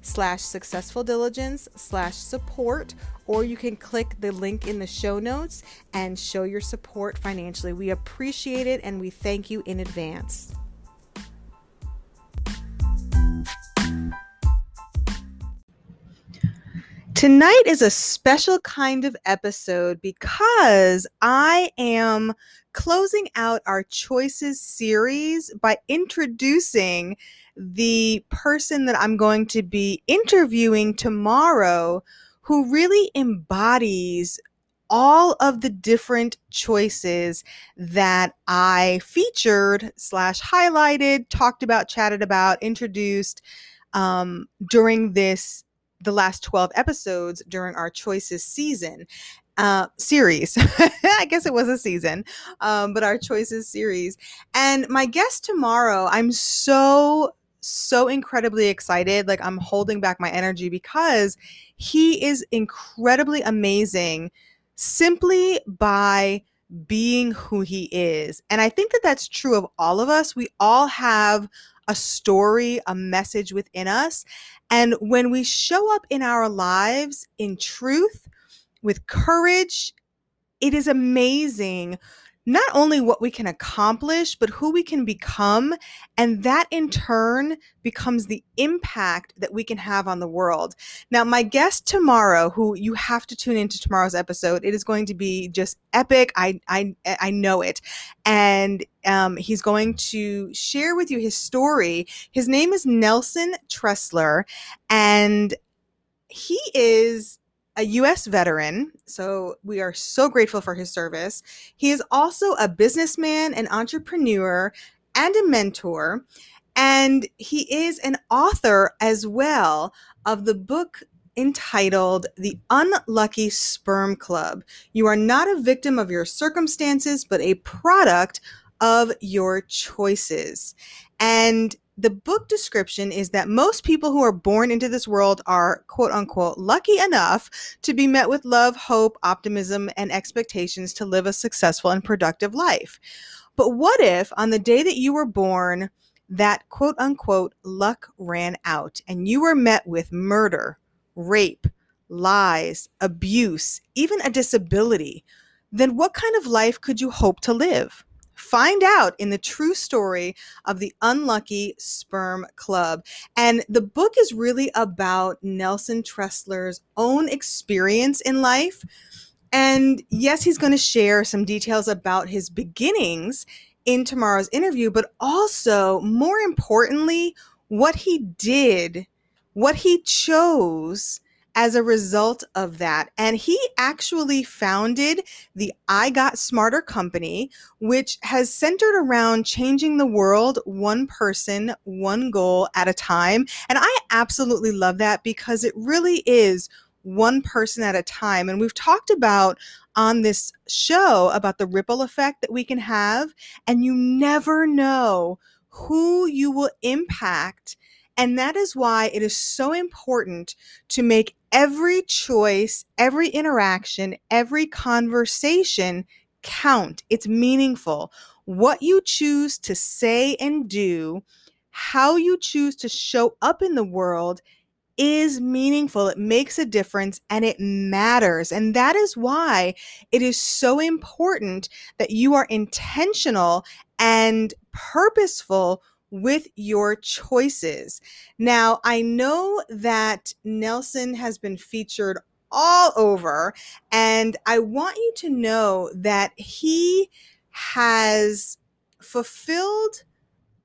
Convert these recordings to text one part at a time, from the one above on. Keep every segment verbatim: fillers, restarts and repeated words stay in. slash successful diligence slash support, or you can click the link in the show notes and show your support financially. We appreciate it and we thank you in advance. Tonight is a special kind of episode because I am closing out our Choices series by introducing the person that I'm going to be interviewing tomorrow, who really embodies all of the different choices that I featured slash highlighted, talked about, chatted about, introduced um, during this, the last twelve episodes during our Choices season. Uh, series. I guess it was a season, um, but our Choices series. And my guest tomorrow, I'm so, so incredibly excited. Like, I'm holding back my energy because he is incredibly amazing simply by being who he is. And I think that that's true of all of us. We all have a story, a message within us. And when we show up in our lives in truth, with courage, it is amazing not only what we can accomplish, but who we can become. And that in turn becomes the impact that we can have on the world. Now, my guest tomorrow, who you have to tune into tomorrow's episode, it is going to be just epic. I I, I know it. And um, he's going to share with you his story. His name is Nelson Tressler, and he is a U S veteran, so we are so grateful for his service. He is also a businessman, an entrepreneur, and a mentor, and he is an author as well of the book entitled The Unlucky Sperm Club. You are not a victim of your circumstances, but a product of your choices. And the book description is that most people who are born into this world are, quote unquote, lucky enough to be met with love, hope, optimism, and expectations to live a successful and productive life. But what if on the day that you were born, that, quote unquote, luck ran out and you were met with murder, rape, lies, abuse, even a disability? Then what kind of life could you hope to live? Find out in the true story of the Unlucky Sperm Club. And the book is really about Nelson Tressler's own experience in life. And yes, he's going to share some details about his beginnings in tomorrow's interview, but also, more importantly, what he did, what he chose, as a result of that. And he actually founded the I Got Smarter Company, which has centered around changing the world one person, one goal at a time. And I absolutely love that because it really is one person at a time. And we've talked about on this show about the ripple effect that we can have. And you never know who you will impact. And that is why it is so important to make every choice, every interaction, every conversation count. It's meaningful. What you choose to say and do, how you choose to show up in the world is meaningful. It makes a difference and it matters. And that is why it is so important that you are intentional and purposeful with your choices. Now, I know that Nelson has been featured all over, and I want you to know that he has fulfilled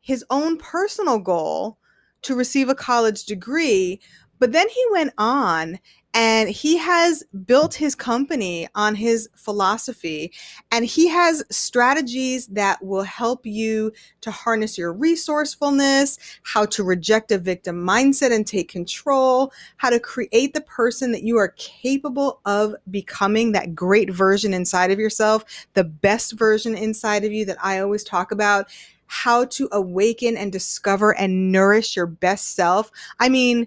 his own personal goal to receive a college degree, but then he went on and he has built his company on his philosophy, and he has strategies that will help you to harness your resourcefulness, how to reject a victim mindset and take control, how to create the person that you are capable of becoming, that great version inside of yourself, the best version inside of you that I always talk about, how to awaken and discover and nourish your best self. I mean,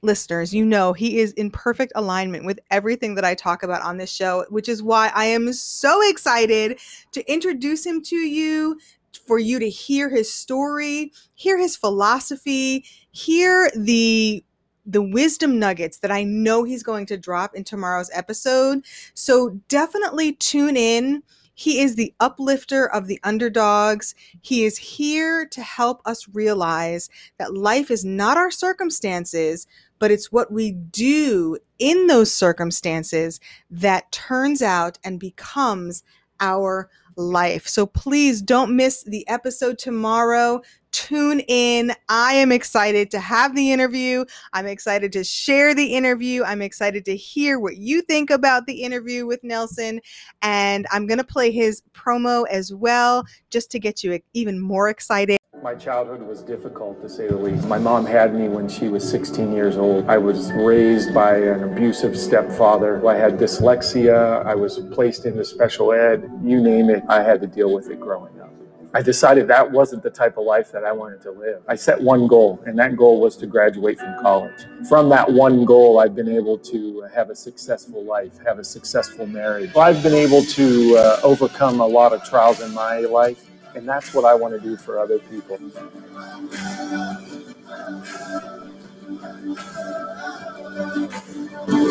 listeners, you know, he is in perfect alignment with everything that I talk about on this show, which is why I am so excited to introduce him to you, for you to hear his story, hear his philosophy, hear the the wisdom nuggets that I know he's going to drop in tomorrow's episode. So definitely tune in. He is the uplifter of the underdogs. He is here to help us realize that life is not our circumstances, but it's what we do in those circumstances that turns out and becomes our life. So please don't miss the episode tomorrow. Tune in. I am excited to have the interview. I'm excited to share the interview. I'm excited to hear what you think about the interview with Nelson. And I'm going to play his promo as well, just to get you even more excited. My childhood was difficult, to say the least. My mom had me when she was sixteen years old. I was raised by an abusive stepfather. I had dyslexia. I was placed into special ed. You name it, I had to deal with it growing up. I decided that wasn't the type of life that I wanted to live. I set one goal, and that goal was to graduate from college. From that one goal, I've been able to have a successful life, have a successful marriage. I've been able to uh, overcome a lot of trials in my life, and that's what I want to do for other people.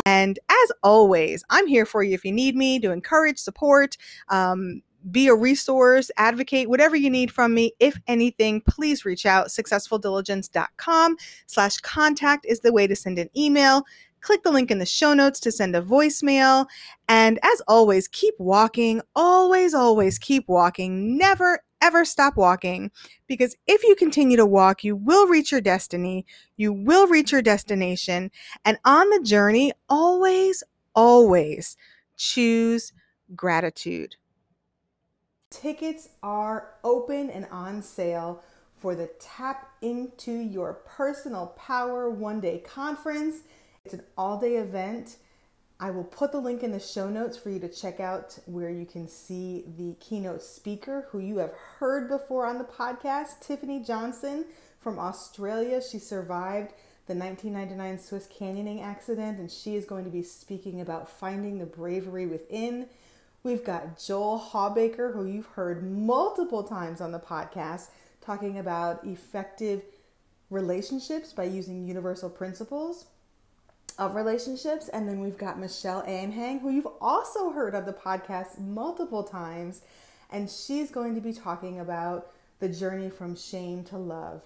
And as always, I'm here for you if you need me to encourage, support, um, be a resource, advocate, whatever you need from me. If anything, please reach out. Successful Diligence dot com slash contact is the way to send an email. Click the link in the show notes to send a voicemail. And as always, keep walking. Always, always keep walking. Never, ever stop walking. Because if you continue to walk, you will reach your destiny. You will reach your destination. And on the journey, always, always choose gratitude. Tickets are open and on sale for the Tap Into Your Personal Power one-day conference. It's an all-day event. I will put the link in the show notes for you to check out, where you can see the keynote speaker who you have heard before on the podcast, Tiffany Johnson from Australia. She survived the nineteen ninety-nine Swiss canyoning accident, and she is going to be speaking about finding the bravery within. We've got Joel Hawbaker, who you've heard multiple times on the podcast, talking about effective relationships by using universal principles of relationships. And then we've got Michelle Anhang, who you've also heard of the podcast multiple times. And she's going to be talking about the journey from shame to love.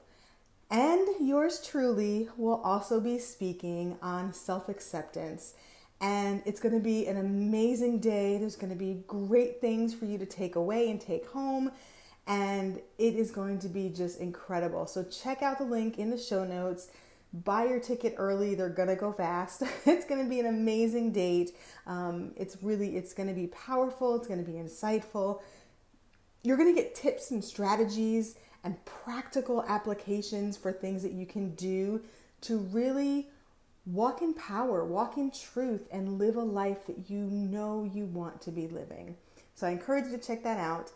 And yours truly will also be speaking on self-acceptance. And it's going to be an amazing day. There's going to be great things for you to take away and take home. And it is going to be just incredible. So check out the link in the show notes Buy your ticket early. They're going to go fast. It's going to be an amazing date. Um, it's really, it's going to be powerful. It's going to be insightful. You're going to get tips and strategies and practical applications for things that you can do to really walk in power, walk in truth, and live a life that you know you want to be living. So I encourage you to check that out.